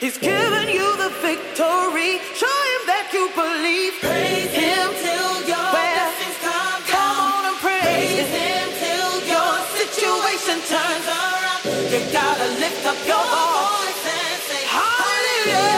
He's given you the victory. Show him that you believe. Praise him till your blessings come down. Come on and praise him till your situation turns around. You gotta lift up your voice and say hallelujah.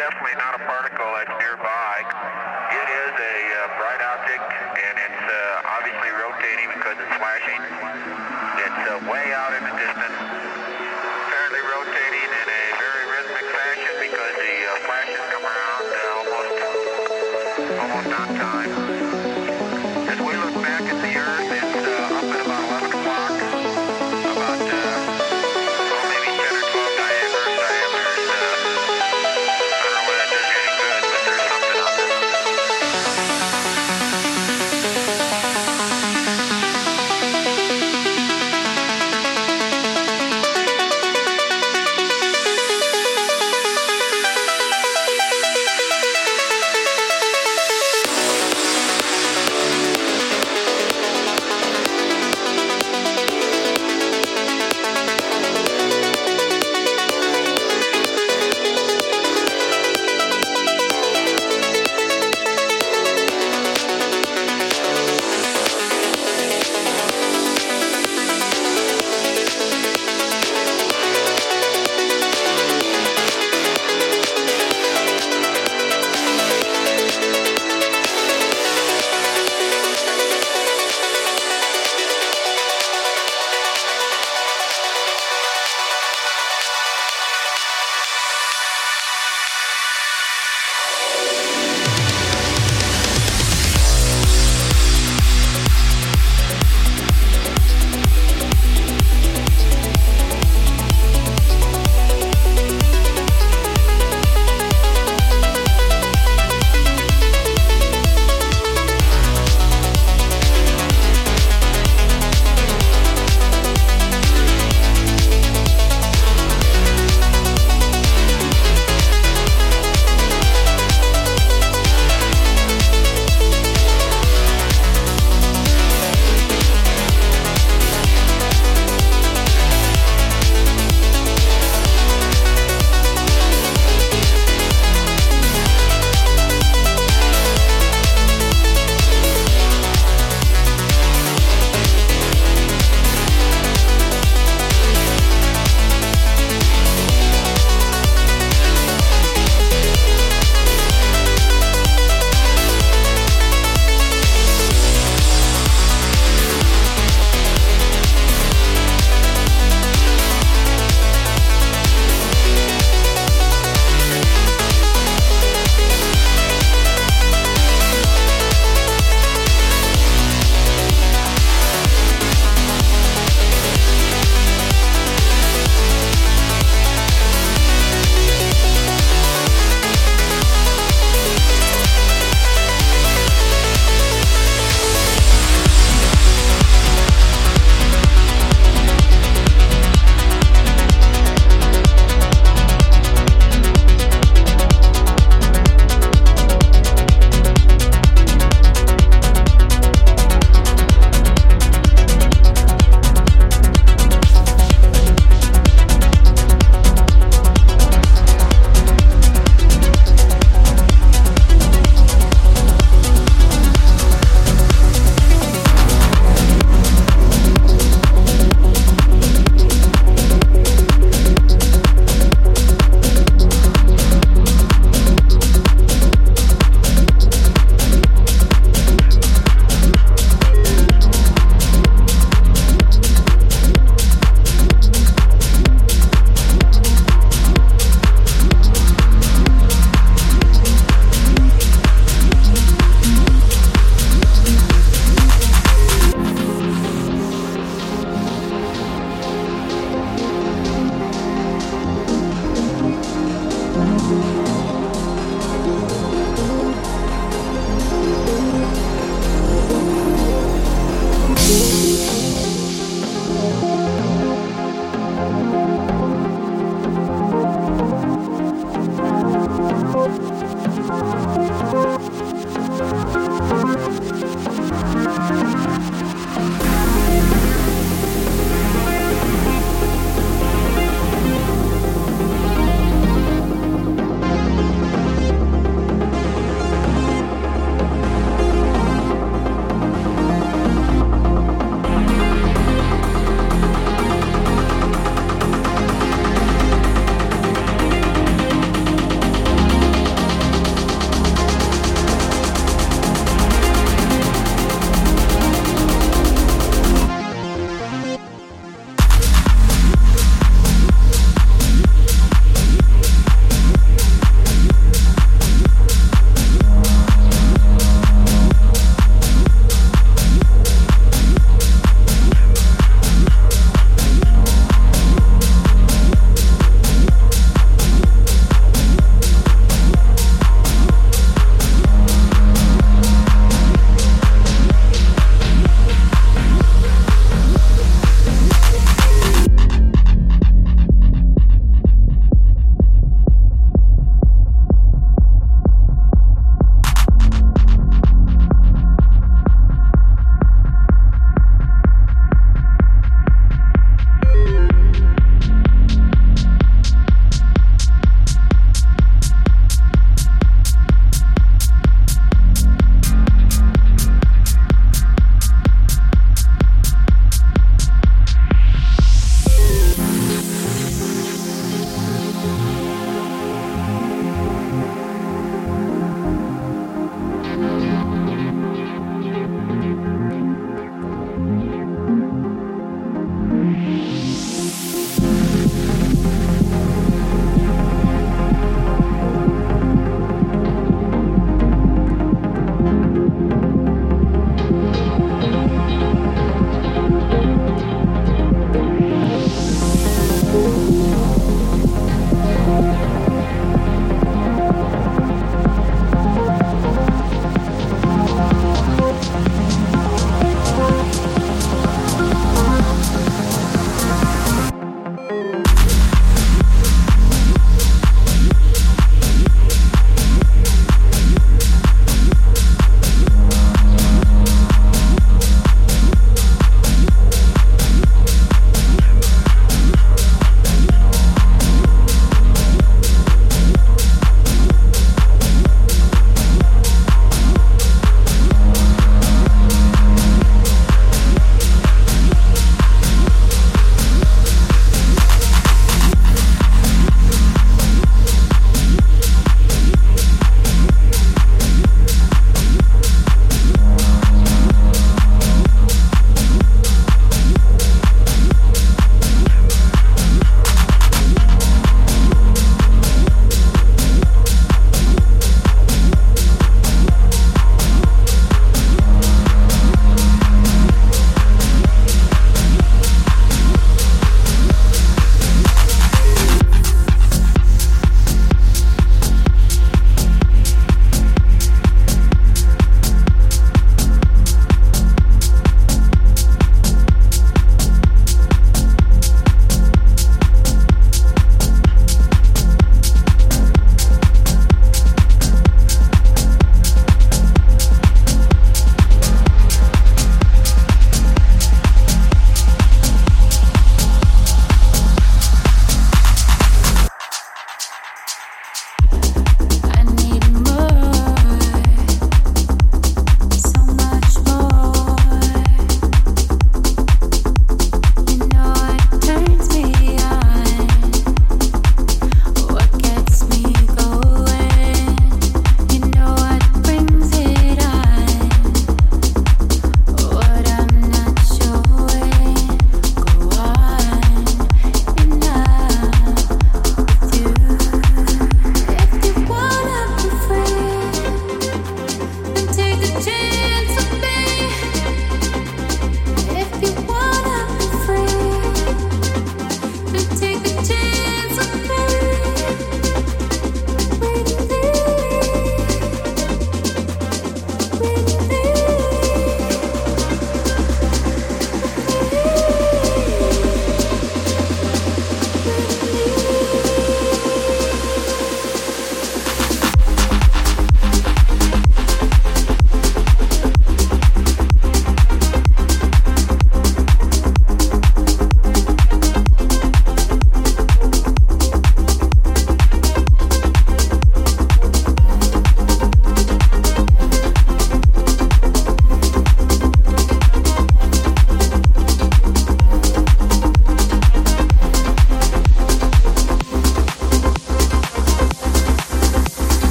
definitely not a particle that's nearby. It is a bright object, and it's obviously rotating because it's flashing. It's way out in the distance, apparently rotating in a very rhythmic fashion because the flashes come around almost on time. As we look back at the Earth, it's up at about 11 o'clock, about maybe 10 or 12 diameters. I don't know whether that does any good, but there's something up there.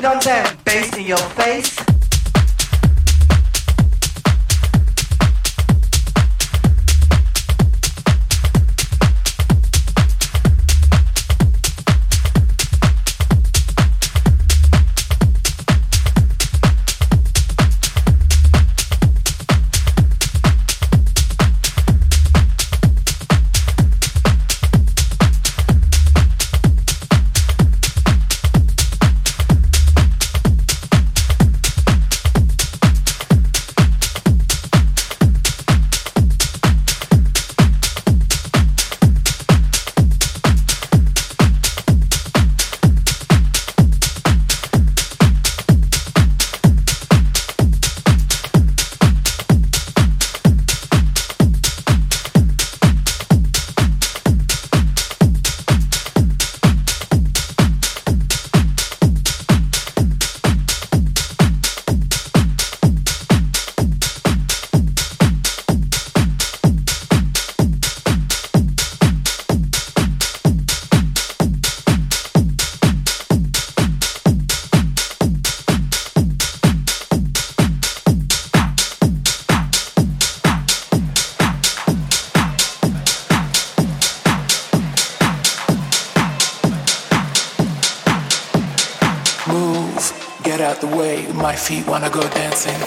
Don't damn bass in your face. Feet wanna go dancing. Move, get out the way, my feet wanna go dancing.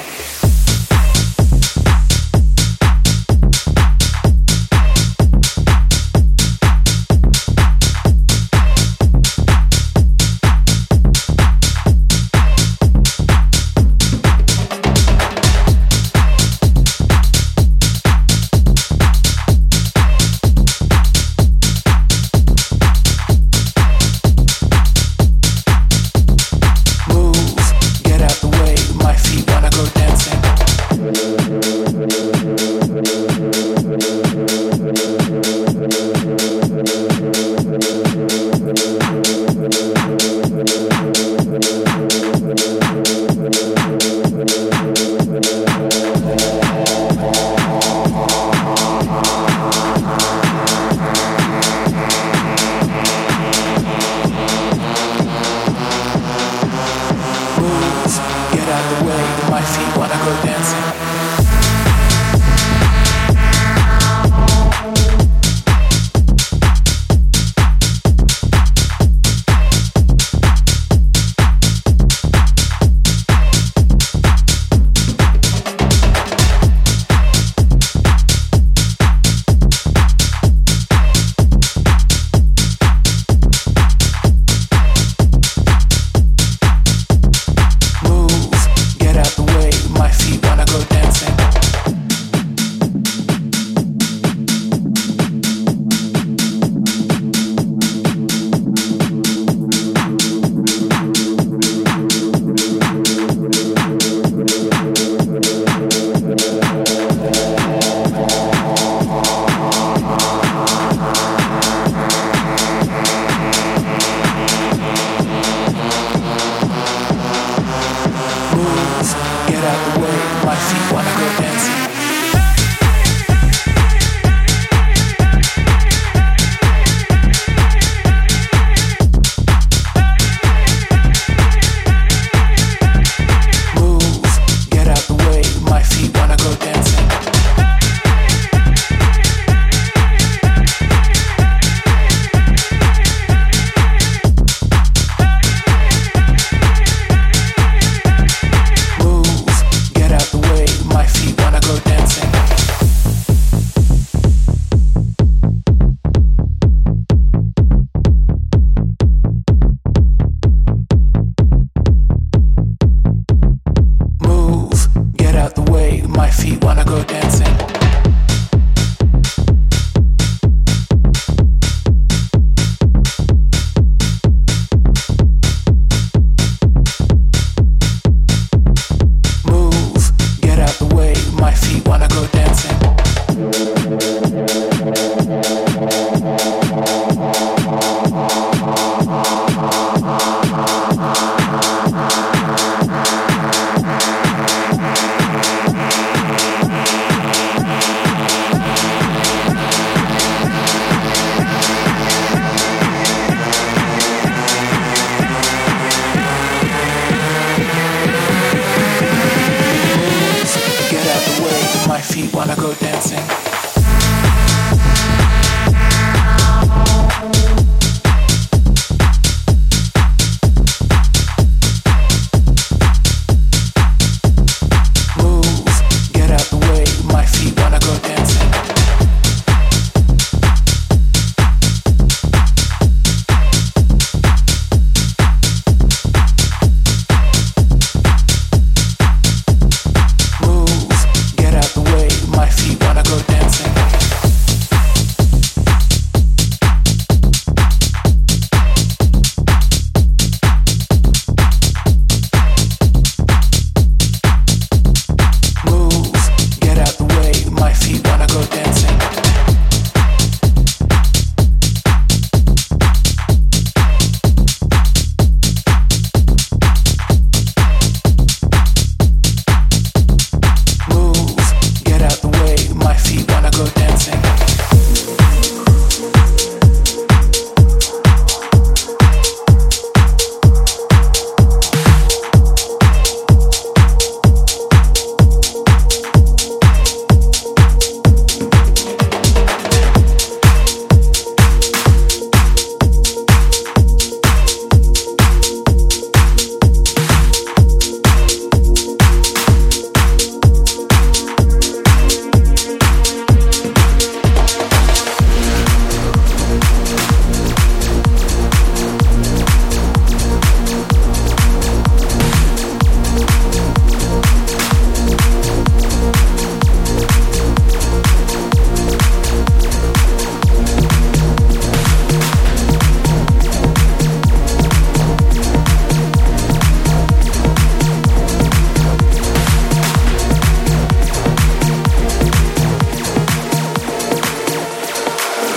I go dancing.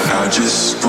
And I just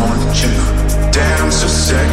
want you, damn so sexy.